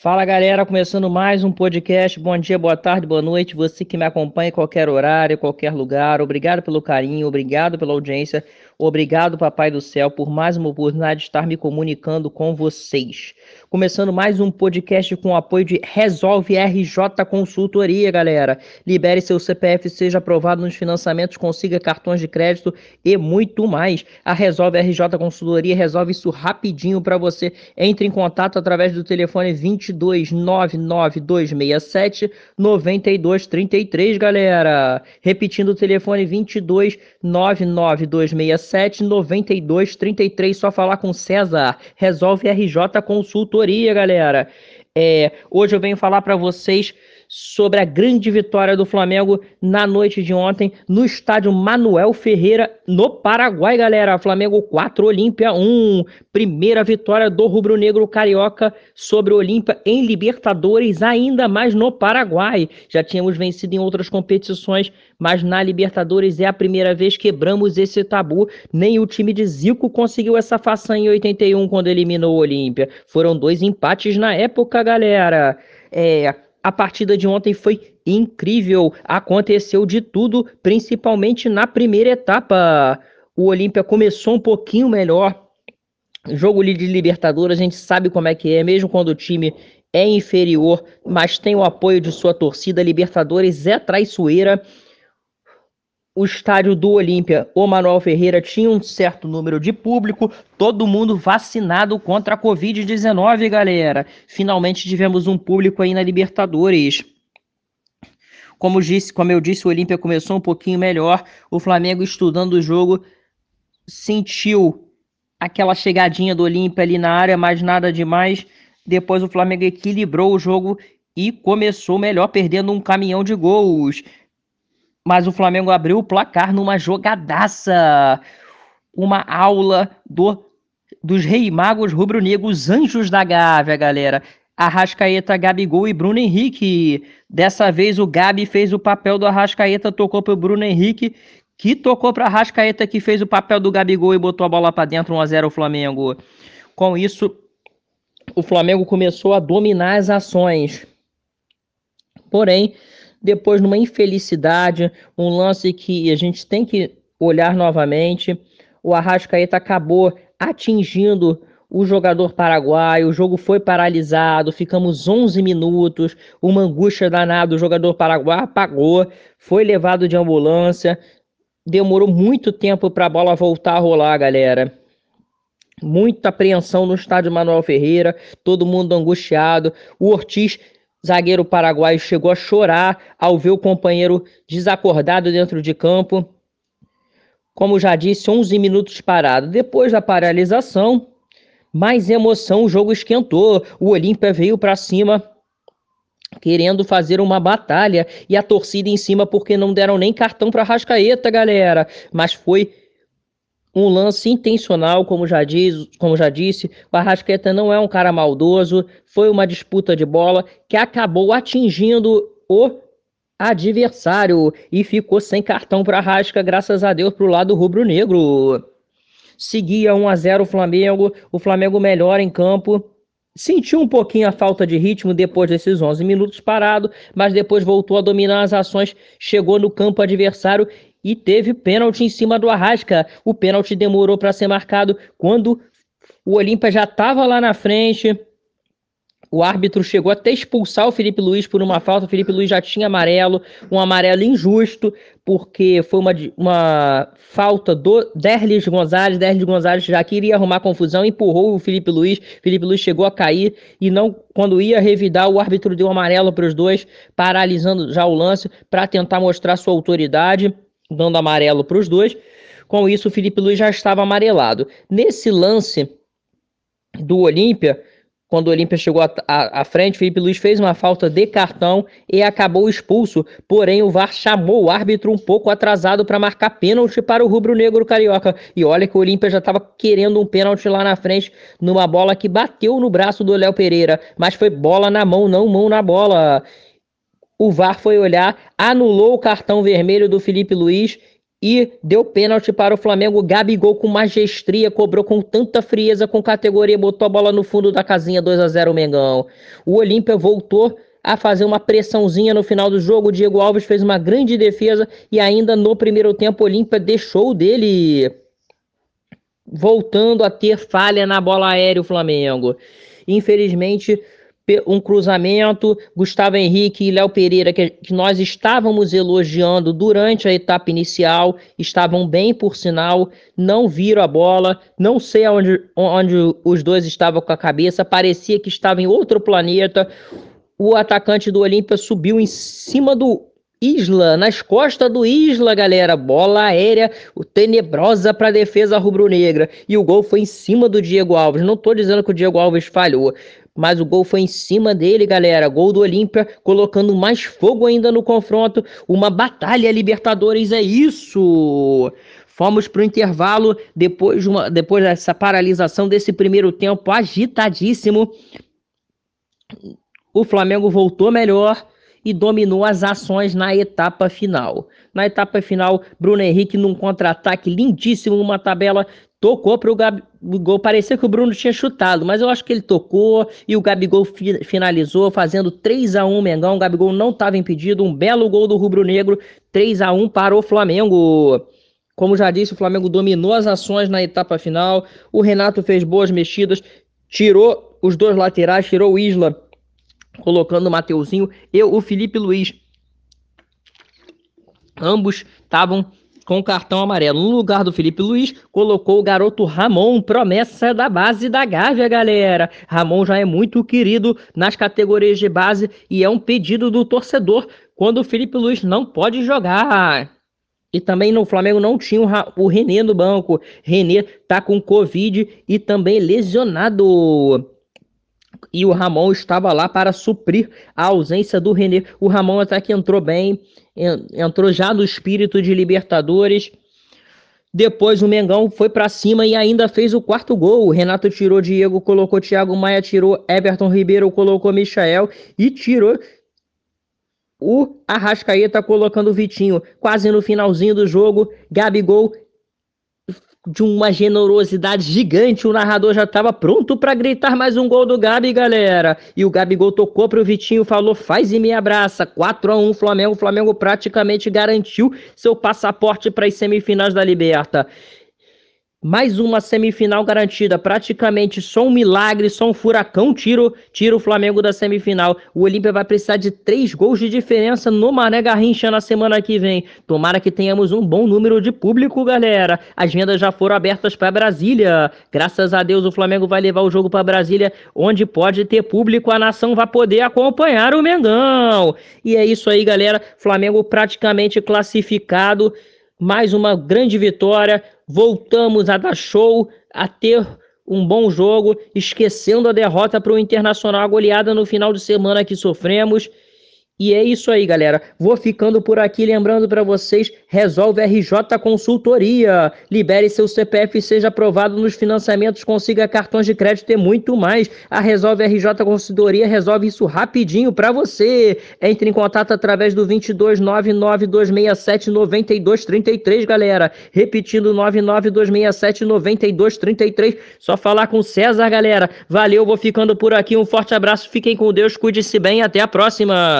Fala galera, começando mais um podcast, bom dia, boa tarde, boa noite, você que me acompanha em qualquer horário, em qualquer lugar, obrigado pelo carinho, obrigado pela audiência, obrigado Papai do Céu por mais uma oportunidade de estar me comunicando com vocês. Começando mais um podcast com o apoio de Resolve RJ Consultoria, galera. Libere seu CPF, seja aprovado nos financiamentos, consiga cartões de crédito e muito mais. A Resolve RJ Consultoria resolve isso rapidinho para você. Entre em contato através do telefone 22 99267 9233, galera. Repetindo o telefone 22 99267 9233, só falar com César. Resolve RJ Consultoria, galera. Hoje eu venho falar para vocês sobre a grande vitória do Flamengo na noite de ontem no estádio Manuel Ferreira, no Paraguai, galera. Flamengo 4, Olímpia 1. Primeira vitória do rubro-negro carioca sobre o Olímpia em Libertadores, ainda mais no Paraguai. Já tínhamos vencido em outras competições, mas na Libertadores é a primeira vez que quebramos esse tabu. Nem o time de Zico conseguiu essa façanha em 81, quando eliminou o Olímpia. Foram 2 empates na época, galera. A partida de ontem foi incrível, aconteceu de tudo, principalmente na primeira etapa. O Olímpia começou um pouquinho melhor, jogo de Libertadores, a gente sabe como é que é, mesmo quando o time é inferior, mas tem o apoio de sua torcida. Libertadores é traiçoeira. O estádio do Olímpia, o Manuel Ferreira, tinha um certo número de público, todo mundo vacinado contra a Covid-19, galera. Finalmente tivemos um público aí na Libertadores. Como eu disse, o Olímpia começou um pouquinho melhor. O Flamengo, estudando o jogo, sentiu aquela chegadinha do Olímpia ali na área, mas nada demais. Depois o Flamengo equilibrou o jogo e começou melhor, perdendo um caminhão de gols. Mas o Flamengo abriu o placar numa jogadaça, uma aula dos Rei Magos rubro-negros, os anjos da Gávea, galera. Arrascaeta, Gabigol e Bruno Henrique. Dessa vez o Gabi fez o papel do Arrascaeta, tocou para o Bruno Henrique, que tocou para Arrascaeta, que fez o papel do Gabigol e botou a bola para dentro. 1-0 o Flamengo. Com isso, o Flamengo começou a dominar as ações. Porém, depois, numa infelicidade, um lance que a gente tem que olhar novamente, o Arrascaeta acabou atingindo o jogador paraguaio, o jogo foi paralisado, ficamos 11 minutos, uma angústia danada, o jogador paraguaio apagou, foi levado de ambulância, demorou muito tempo para a bola voltar a rolar, galera. Muita apreensão no estádio Manuel Ferreira, todo mundo angustiado. O Ortiz, zagueiro paraguaio, chegou a chorar ao ver o companheiro desacordado dentro de campo. Como já disse, 11 minutos parado. Depois da paralisação, mais emoção, o jogo esquentou. O Olímpia veio para cima, querendo fazer uma batalha. E a torcida em cima, porque não deram nem cartão para Arrascaeta, galera. Mas foi um lance intencional, como já disse, o Arrascaeta não é um cara maldoso, foi uma disputa de bola que acabou atingindo o adversário e ficou sem cartão para Arrasca, graças a Deus, para o lado rubro-negro. Seguia 1-0 o Flamengo melhor em campo, sentiu um pouquinho a falta de ritmo depois desses 11 minutos parado, mas depois voltou a dominar as ações, chegou no campo adversário e teve pênalti em cima do Arrasca. O pênalti demorou para ser marcado quando o Olímpia já estava lá na frente. O árbitro chegou até expulsar o Filipe Luís por uma falta. O Filipe Luís já tinha amarelo, um amarelo injusto, porque foi uma falta do Derlis Gonzalez. Derlis Gonzalez já queria arrumar confusão, empurrou o Filipe Luís. Filipe Luís chegou a cair e não, quando ia revidar, o árbitro deu amarelo para os dois, paralisando já o lance para tentar mostrar sua autoridade, dando amarelo para os dois. Com isso, o Filipe Luís já estava amarelado. Nesse lance do Olímpia, quando o Olímpia chegou à frente, o Filipe Luís fez uma falta de cartão e acabou expulso. Porém, o VAR chamou o árbitro um pouco atrasado para marcar pênalti para o rubro-negro carioca. E olha que o Olímpia já estava querendo um pênalti lá na frente, numa bola que bateu no braço do Léo Pereira. Mas foi bola na mão, não mão na bola. O VAR foi olhar, anulou o cartão vermelho do Filipe Luís e deu pênalti para o Flamengo. Gabigol com maestria, cobrou com tanta frieza, com categoria, botou a bola no fundo da casinha, 2-0 o Mengão. O Olímpia voltou a fazer uma pressãozinha no final do jogo, o Diego Alves fez uma grande defesa e ainda no primeiro tempo o Olímpia deixou dele, voltando a ter falha na bola aérea o Flamengo. Infelizmente, um cruzamento, Gustavo Henrique e Léo Pereira, que nós estávamos elogiando durante a etapa inicial, estavam bem por sinal, não viram a bola, não sei onde os dois estavam com a cabeça, parecia que estavam em outro planeta. O atacante do Olímpia subiu em cima do Isla, nas costas do Isla, galera, bola aérea tenebrosa para a defesa rubro-negra, e o gol foi em cima do Diego Alves. Não estou dizendo que o Diego Alves falhou, mas o gol foi em cima dele, galera. Gol do Olímpia, colocando mais fogo ainda no confronto. Uma batalha Libertadores, é isso! Fomos para o intervalo, depois dessa paralisação desse primeiro tempo agitadíssimo. O Flamengo voltou melhor e dominou as ações na etapa final. Na etapa final, Bruno Henrique, num contra-ataque lindíssimo, numa tabela, tocou para o Gabigol. Parecia que o Bruno tinha chutado, mas eu acho que ele tocou e o Gabigol finalizou, fazendo 3-1 Mengão. O Gabigol não estava impedido, um belo gol do rubro-negro, 3-1 para o Flamengo. Como já disse, o Flamengo dominou as ações na etapa final. O Renato fez boas mexidas, tirou os dois laterais, tirou o Isla, colocando o Mateuzinho e o Filipe Luís. Ambos estavam com cartão amarelo. No lugar do Filipe Luís, colocou o garoto Ramon, promessa da base da Gávea, galera. Ramon já é muito querido nas categorias de base e é um pedido do torcedor quando o Filipe Luís não pode jogar. E também no Flamengo não tinha o Renê no banco. Renê tá com Covid e também lesionado. E o Ramon estava lá para suprir a ausência do Renê. O Ramon até que entrou bem, entrou já no espírito de Libertadores. Depois o Mengão foi para cima e ainda fez o quarto gol. O Renato tirou Diego, colocou Thiago Maia, tirou Éverton Ribeiro, colocou Michael e tirou o Arrascaeta, colocando o Vitinho. Quase no finalzinho do jogo, Gabigol, de uma generosidade gigante, o narrador já estava pronto para gritar mais um gol do Gabi, galera. E o Gabigol tocou para o Vitinho, falou, faz e me abraça. 4-1 Flamengo. O Flamengo praticamente garantiu seu passaporte para as semifinais da Liberta. Mais uma semifinal garantida, praticamente só um milagre, só um furacão tira o Flamengo da semifinal. O Olímpia vai precisar de 3 gols de diferença no Mané Garrincha na semana que vem. Tomara que tenhamos um bom número de público, galera. As vendas já foram abertas para Brasília. Graças a Deus o Flamengo vai levar o jogo para Brasília, onde pode ter público, a nação vai poder acompanhar o Mengão. E é isso aí, galera. Flamengo praticamente classificado. Mais uma grande vitória, voltamos a dar show, a ter um bom jogo, esquecendo a derrota para o Internacional, a goleada no final de semana que sofremos. E é isso aí, galera. Vou ficando por aqui, lembrando para vocês, Resolve RJ Consultoria. Libere seu CPF, seja aprovado nos financiamentos, consiga cartões de crédito e muito mais. A Resolve RJ Consultoria resolve isso rapidinho para você. Entre em contato através do 22 99267 9233, galera. Repetindo, 99267 9233. Só falar com César, galera. Valeu, vou ficando por aqui. Um forte abraço, fiquem com Deus, cuide-se bem, até a próxima.